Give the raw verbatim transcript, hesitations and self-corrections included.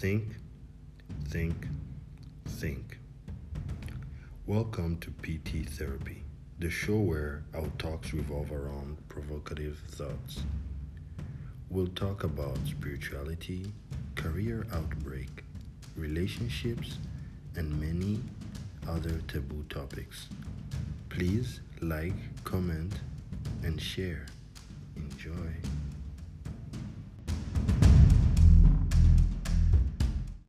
Think, think, think. Welcome to P T Therapy, the show where our talks revolve around provocative thoughts. We'll talk about spirituality, career outbreak, relationships, and many other taboo topics. Please like, comment, and share. Enjoy.